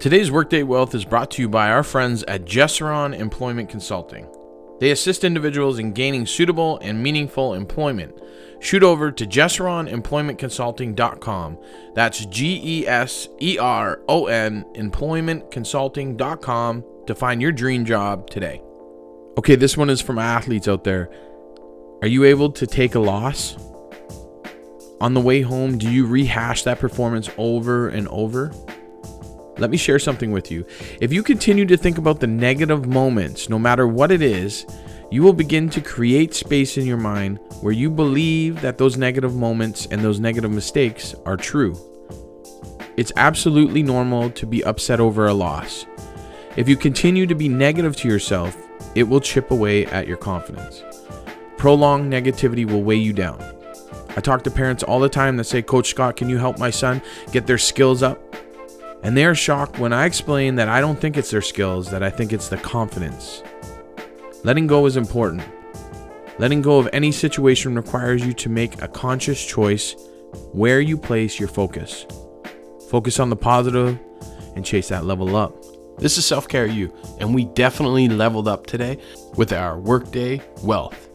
Today's Workday Wealth is brought to you by our friends at Geseron Employment Consulting. They assist individuals in gaining suitable and meaningful employment. Shoot over to GeseronEmploymentConsulting.com. That's GESERON EmploymentConsulting.com to find your dream job today. Okay, this one is from athletes out there. Are you able to take a loss? On the way home, do you rehash that performance over and over? Let me share something with you. If you continue to think about the negative moments, no matter what it is, you will begin to create space in your mind where you believe that those negative moments and those negative mistakes are true. It's absolutely normal to be upset over a loss. If you continue to be negative to yourself, it will chip away at your confidence. Prolonged negativity will weigh you down. I talk to parents all the time that say, "Coach Scott, can you help my son get their skills up?" And they are shocked when I explain that I don't think it's their skills, that I think it's the confidence. Letting go is important. Letting go of any situation requires you to make a conscious choice where you place your focus. Focus on the positive and chase that level up. This is Self Care U, and we definitely leveled up today with our Workday Wealth.